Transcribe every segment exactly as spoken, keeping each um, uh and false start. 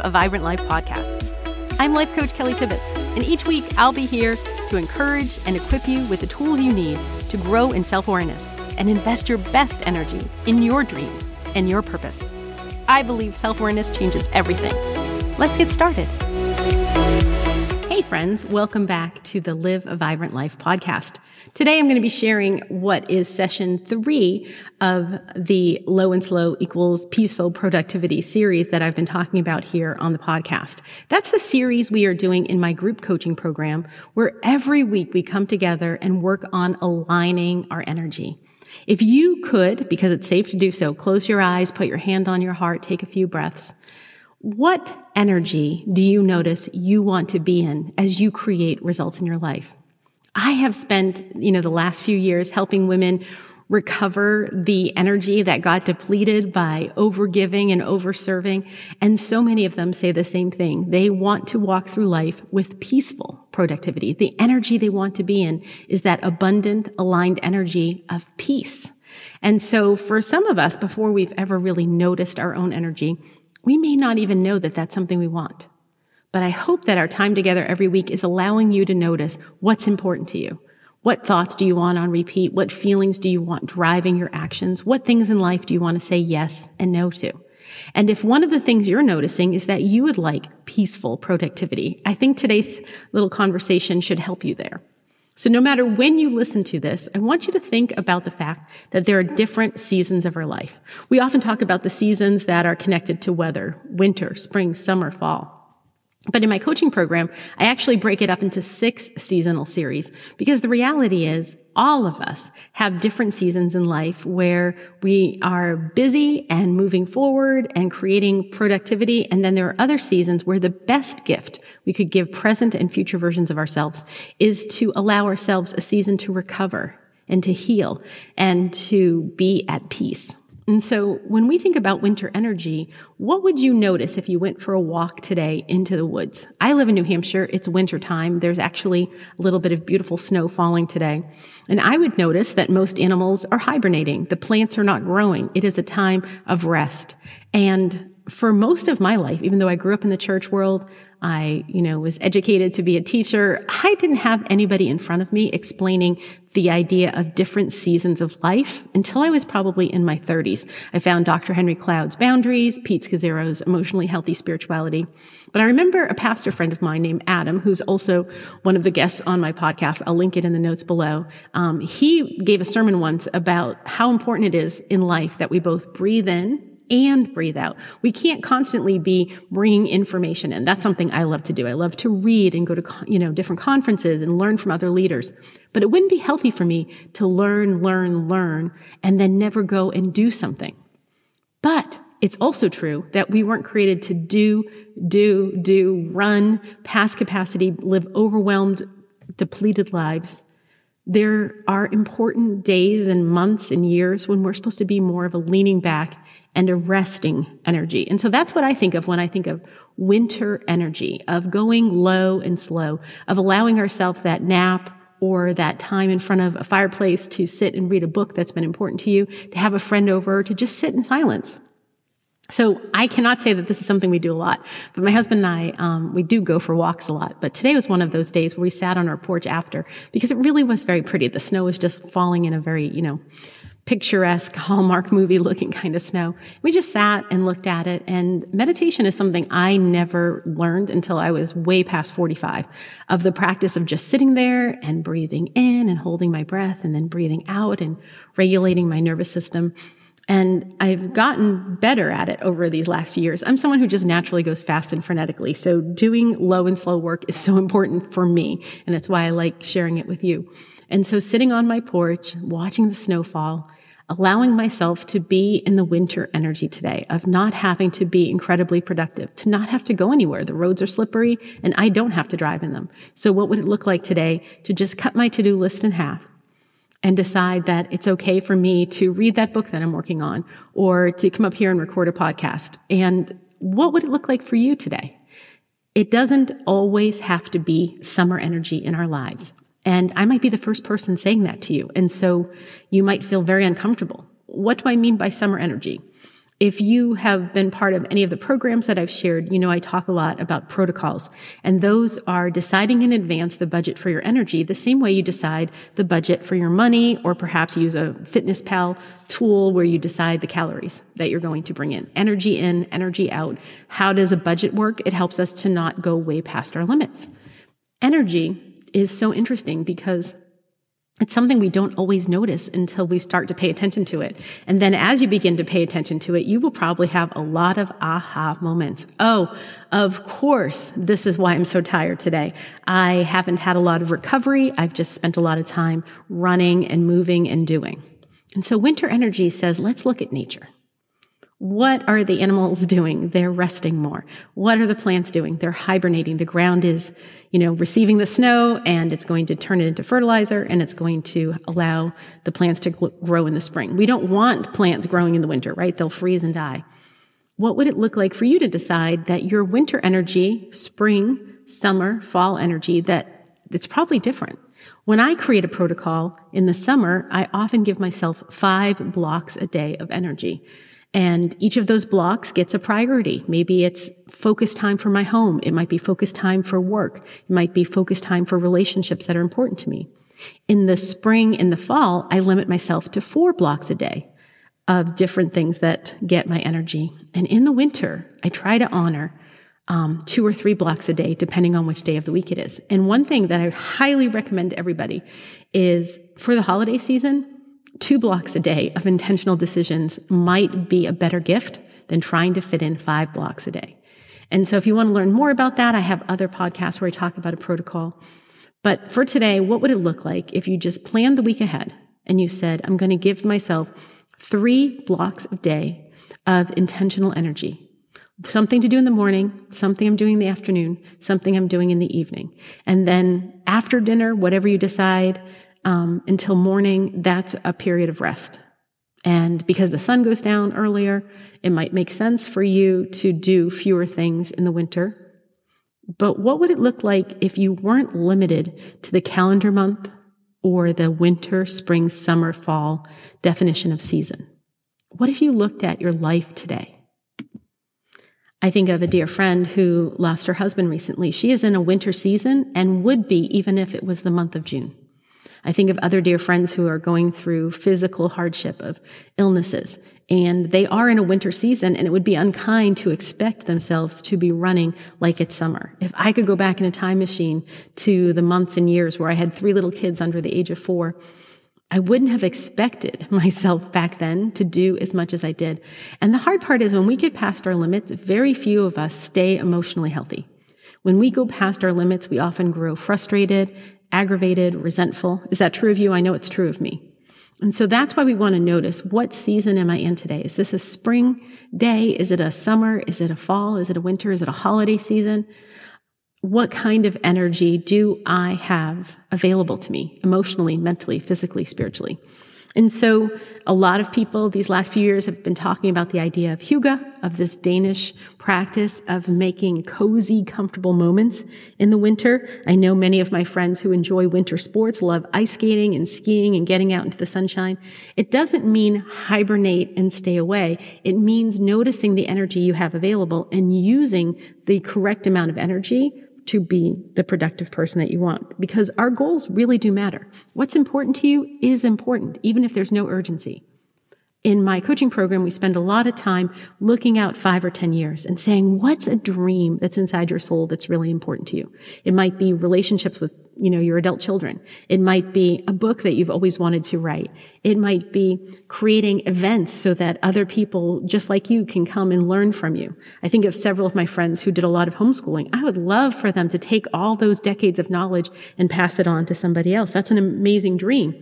of a Vibrant Life podcast. I'm Life Coach Kelly Tibbitts, and each week I'll be here to encourage and equip you with the tools you need to grow in self-awareness and invest your best energy in your dreams and your purpose. I believe self-awareness changes everything. Let's get started. Hey friends, welcome back to the Live a Vibrant Life podcast. Today I'm going to be sharing what is session three of the Low and Slow equals Peaceful Productivity series that I've been talking about here on the podcast. That's the series we are doing in my group coaching program, where every week we come together and work on aligning our energy. If you could, because it's safe to do so, close your eyes, put your hand on your heart, take a few breaths. What energy do you notice you want to be in as you create results in your life? I have spent, you know, the last few years helping women recover the energy that got depleted by overgiving and overserving, and so many of them say the same thing. They want to walk through life with peaceful productivity. The energy they want to be in is that abundant, aligned energy of peace. And so for some of us, before we've ever really noticed our own energy, we may not even know that that's something we want. But I hope that our time together every week is allowing you to notice what's important to you. What thoughts do you want on repeat? What feelings do you want driving your actions? What things in life do you want to say yes and no to? And if one of the things you're noticing is that you would like peaceful productivity, I think today's little conversation should help you there. So no matter when you listen to this, I want you to think about the fact that there are different seasons of our life. We often talk about the seasons that are connected to weather: winter, spring, summer, fall. But in my coaching program, I actually break it up into six seasonal series, because the reality is all of us have different seasons in life where we are busy and moving forward and creating productivity. And then there are other seasons where the best gift we could give present and future versions of ourselves is to allow ourselves a season to recover and to heal and to be at peace. And so when we think about winter energy, what would you notice if you went for a walk today into the woods? I live in New Hampshire. It's winter time. There's actually a little bit of beautiful snow falling today. And I would notice that most animals are hibernating. The plants are not growing. It is a time of rest. And for most of my life, even though I grew up in the church world, I, you know, was educated to be a teacher, I didn't have anybody in front of me explaining the idea of different seasons of life until I was probably in my thirties. I found Doctor Henry Cloud's Boundaries, Pete Scazzero's Emotionally Healthy Spirituality. But I remember a pastor friend of mine named Adam, who's also one of the guests on my podcast. I'll link it in the notes below. Um, he gave a sermon once about how important it is in life that we both breathe in and breathe out. We can't constantly be bringing information in. That's something I love to do. I love to read and go to, you know, different conferences and learn from other leaders. But it wouldn't be healthy for me to learn, learn, learn, and then never go and do something. But it's also true that we weren't created to do, do, do, run past capacity, live overwhelmed, depleted lives. There are important days and months and years when we're supposed to be more of a leaning back and a resting energy. And so that's what I think of when I think of winter energy, of going low and slow, of allowing ourselves that nap or that time in front of a fireplace to sit and read a book that's been important to you, to have a friend over, to just sit in silence. So I cannot say that this is something we do a lot, but my husband and I, um, we do go for walks a lot. But today was one of those days where we sat on our porch after, because it really was very pretty. The snow was just falling in a very, you know, picturesque Hallmark movie looking kind of snow. We just sat and looked at it. And meditation is something I never learned until I was way past forty-five, of the practice of just sitting there and breathing in and holding my breath and then breathing out and regulating my nervous system. And I've gotten better at it over these last few years. I'm someone who just naturally goes fast and frenetically. So doing low and slow work is so important for me. And it's why I like sharing it with you. And so sitting on my porch, watching the snowfall, allowing myself to be in the winter energy today, of not having to be incredibly productive, to not have to go anywhere. The roads are slippery and I don't have to drive in them. So what would it look like today to just cut my to-do list in half and decide that it's okay for me to read that book that I'm working on or to come up here and record a podcast? And what would it look like for you today? It doesn't always have to be summer energy in our lives. And I might be the first person saying that to you. And so you might feel very uncomfortable. What do I mean by summer energy? If you have been part of any of the programs that I've shared, you know I talk a lot about protocols, and those are deciding in advance the budget for your energy, the same way you decide the budget for your money, or perhaps use a Fitness Pal tool where you decide the calories that you're going to bring in. Energy in, energy out. How does a budget work? It helps us to not go way past our limits. Energy is so interesting because it's something we don't always notice until we start to pay attention to it. And then as you begin to pay attention to it, you will probably have a lot of aha moments. Oh, of course, this is why I'm so tired today. I haven't had a lot of recovery. I've just spent a lot of time running and moving and doing. And so winter energy says, let's look at nature. What are the animals doing? They're resting more. What are the plants doing? They're hibernating. The ground is, you know, receiving the snow, and it's going to turn it into fertilizer, and it's going to allow the plants to grow in the spring. We don't want plants growing in the winter, right? They'll freeze and die. What would it look like for you to decide that your winter energy, spring, summer, fall energy, that it's probably different? When I create a protocol in the summer, I often give myself five blocks a day of energy. And each of those blocks gets a priority. Maybe it's focus time for my home. It might be focus time for work. It might be focus time for relationships that are important to me. In the spring and the fall, I limit myself to four blocks a day of different things that get my energy. And in the winter, I try to honor um, two or three blocks a day, depending on which day of the week it is. And one thing that I highly recommend to everybody is for the holiday season, two blocks a day of intentional decisions might be a better gift than trying to fit in five blocks a day. And so if you want to learn more about that, I have other podcasts where I talk about a protocol. But for today, what would it look like if you just planned the week ahead and you said, I'm going to give myself three blocks a day of intentional energy? Something to do in the morning, something I'm doing in the afternoon, something I'm doing in the evening. And then after dinner, whatever you decide, Um, until morning, that's a period of rest. And because the sun goes down earlier, it might make sense for you to do fewer things in the winter. But what would it look like if you weren't limited to the calendar month or the winter, spring, summer, fall definition of season? What if you looked at your life today? I think of a dear friend who lost her husband recently. She is in a winter season and would be even if it was the month of June. I think of other dear friends who are going through physical hardship of illnesses, and they are in a winter season, and it would be unkind to expect themselves to be running like it's summer. If I could go back in a time machine to the months and years where I had three little kids under the age of four, I wouldn't have expected myself back then to do as much as I did. And the hard part is when we get past our limits, very few of us stay emotionally healthy. When we go past our limits, we often grow frustrated, aggravated, resentful. Is that true of you? I know it's true of me. And so that's why we want to notice, what season am I in today? Is this a spring day? Is it a summer? Is it a fall? Is it a winter? Is it a holiday season? What kind of energy do I have available to me emotionally, mentally, physically, spiritually? And so a lot of people these last few years have been talking about the idea of hygge, of this Danish practice of making cozy, comfortable moments in the winter. I know many of my friends who enjoy winter sports love ice skating and skiing and getting out into the sunshine. It doesn't mean hibernate and stay away. It means noticing the energy you have available and using the correct amount of energy to be the productive person that you want, because our goals really do matter. What's important to you is important, even if there's no urgency. In my coaching program, we spend a lot of time looking out five or ten years and saying, what's a dream that's inside your soul that's really important to you? It might be relationships with, you know, your adult children. It might be a book that you've always wanted to write. It might be creating events so that other people just like you can come and learn from you. I think of several of my friends who did a lot of homeschooling. I would love for them to take all those decades of knowledge and pass it on to somebody else. That's an amazing dream.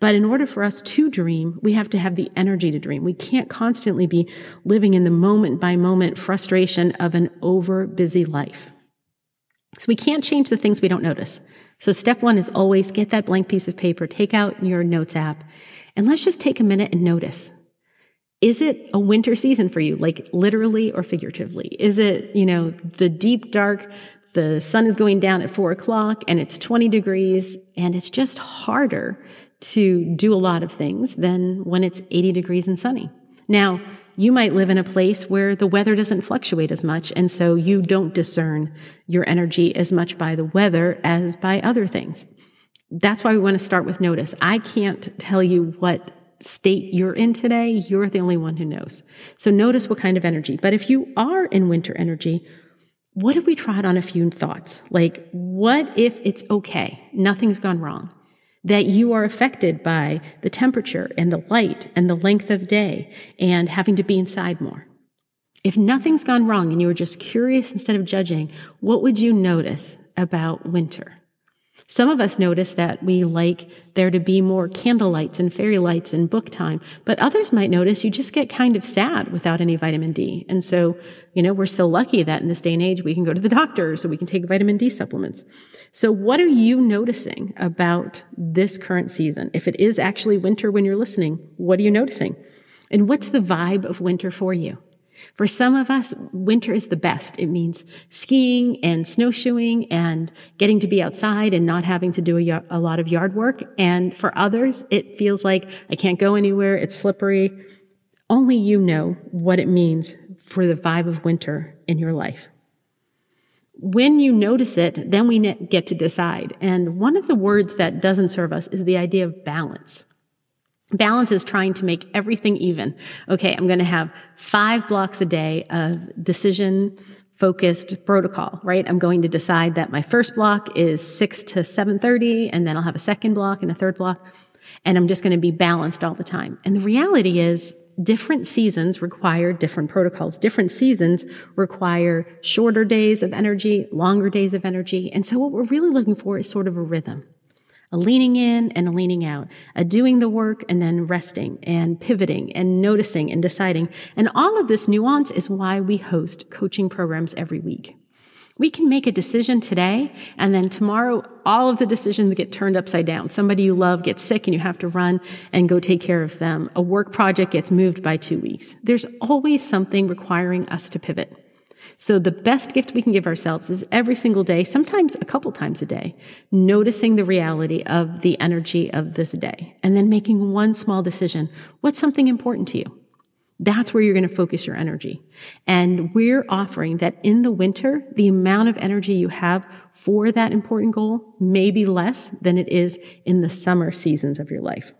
But in order for us to dream, we have to have the energy to dream. We can't constantly be living in the moment by moment frustration of an over busy life. So we can't change the things we don't notice. So step one is always get that blank piece of paper, take out your notes app, and let's just take a minute and notice. Is it a winter season for you, like literally or figuratively? Is it, you know, the deep dark, the sun is going down at four o'clock and it's twenty degrees and it's just harder to do a lot of things than when it's eighty degrees and sunny. Now, you might live in a place where the weather doesn't fluctuate as much, and so you don't discern your energy as much by the weather as by other things. That's why we want to start with notice. I can't tell you what state you're in today. You're the only one who knows. So notice what kind of energy. But if you are in winter energy, what if we tried on a few thoughts? Like, what if it's okay? Nothing's gone wrong. That you are affected by the temperature and the light and the length of day and having to be inside more. If nothing's gone wrong and you were just curious instead of judging, what would you notice about winter? Some of us notice that we like there to be more candle lights and fairy lights and book time, but others might notice you just get kind of sad without any vitamin D. And so, you know, we're so lucky that in this day and age we can go to the doctor, so we can take vitamin D supplements. So what are you noticing about this current season? If it is actually winter when you're listening, what are you noticing? And what's the vibe of winter for you? For some of us, winter is the best. It means skiing and snowshoeing and getting to be outside and not having to do a, y- a lot of yard work. And for others, it feels like I can't go anywhere. It's slippery. Only you know what it means for the vibe of winter in your life. When you notice it, then we ne- get to decide. And one of the words that doesn't serve us is the idea of balance. Balance is trying to make everything even. Okay, I'm going to have five blocks a day of decision-focused protocol, right? I'm going to decide that my first block is six to seven thirty, and then I'll have a second block and a third block, and I'm just going to be balanced all the time. And the reality is different seasons require different protocols. Different seasons require shorter days of energy, longer days of energy. And so what we're really looking for is sort of a rhythm. A leaning in and a leaning out, a doing the work and then resting and pivoting and noticing and deciding. And all of this nuance is why we host coaching programs every week. We can make a decision today, and then tomorrow all of the decisions get turned upside down. Somebody you love gets sick and you have to run and go take care of them. A work project gets moved by two weeks. There's always something requiring us to pivot. So the best gift we can give ourselves is every single day, sometimes a couple times a day, noticing the reality of the energy of this day and then making one small decision. What's something important to you? That's where you're going to focus your energy. And we're offering that in the winter, the amount of energy you have for that important goal may be less than it is in the summer seasons of your life.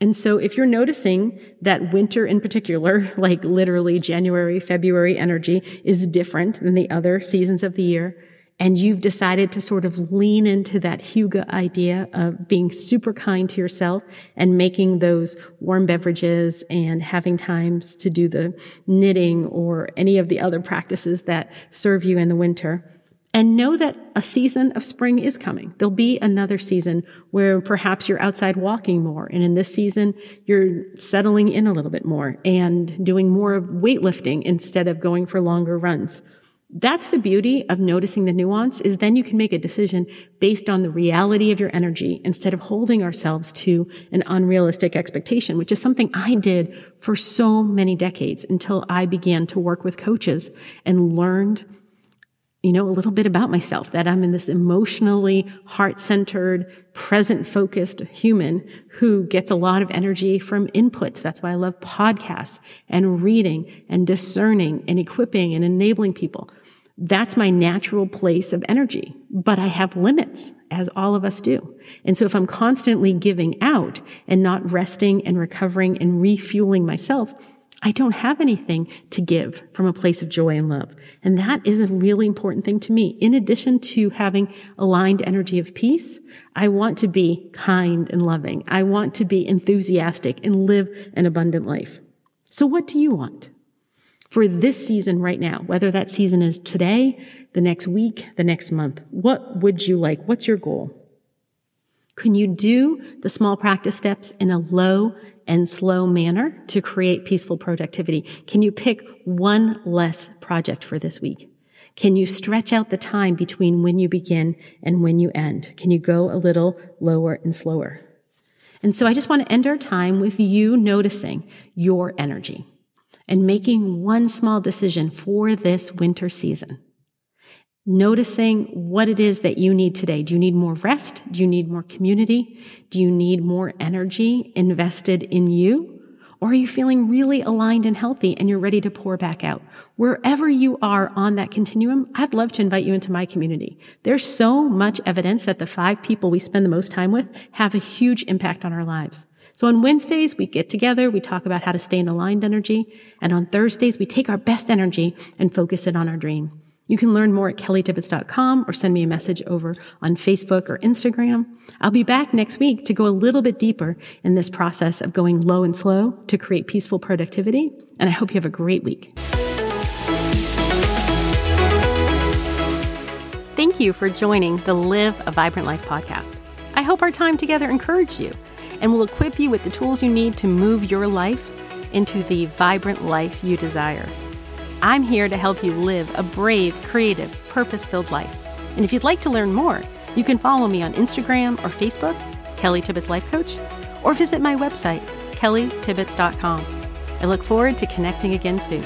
And so if you're noticing that winter in particular, like literally January, February energy is different than the other seasons of the year, and you've decided to sort of lean into that hygge idea of being super kind to yourself and making those warm beverages and having times to do the knitting or any of the other practices that serve you in the winter, and know that a season of spring is coming. There'll be another season where perhaps you're outside walking more. And in this season, you're settling in a little bit more and doing more of weightlifting instead of going for longer runs. That's the beauty of noticing the nuance, is then you can make a decision based on the reality of your energy instead of holding ourselves to an unrealistic expectation, which is something I did for so many decades until I began to work with coaches and learned, you know, a little bit about myself, that I'm in this emotionally heart-centered, present-focused human who gets a lot of energy from inputs. That's why I love podcasts and reading and discerning and equipping and enabling people. That's my natural place of energy, but I have limits, as all of us do. And so if I'm constantly giving out and not resting and recovering and refueling myself, I don't have anything to give from a place of joy and love. And that is a really important thing to me. In addition to having aligned energy of peace, I want to be kind and loving. I want to be enthusiastic and live an abundant life. So what do you want for this season right now? Whether that season is today, the next week, the next month, what would you like? What's your goal? Can you do the small practice steps in a low and slow manner to create peaceful productivity? Can you pick one less project for this week? Can you stretch out the time between when you begin and when you end? Can you go a little lower and slower? And so I just want to end our time with you noticing your energy and making one small decision for this winter season. Noticing what it is that you need today. Do you need more rest? Do you need more community? Do you need more energy invested in you? Or are you feeling really aligned and healthy and you're ready to pour back out? Wherever you are on that continuum, I'd love to invite you into my community. There's so much evidence that the five people we spend the most time with have a huge impact on our lives. So on Wednesdays, we get together, we talk about how to stay in aligned energy. And on Thursdays, we take our best energy and focus it on our dream. You can learn more at kelly tibbitts dot com or send me a message over on Facebook or Instagram. I'll be back next week to go a little bit deeper in this process of going low and slow to create peaceful productivity. And I hope you have a great week. Thank you for joining the Live a Vibrant Life podcast. I hope our time together encouraged you and will equip you with the tools you need to move your life into the vibrant life you desire. I'm here to help you live a brave, creative, purpose-filled life. And if you'd like to learn more, you can follow me on Instagram or Facebook, Kelly Tibbitts Life Coach, or visit my website, kelly tibbitts dot com. I look forward to connecting again soon.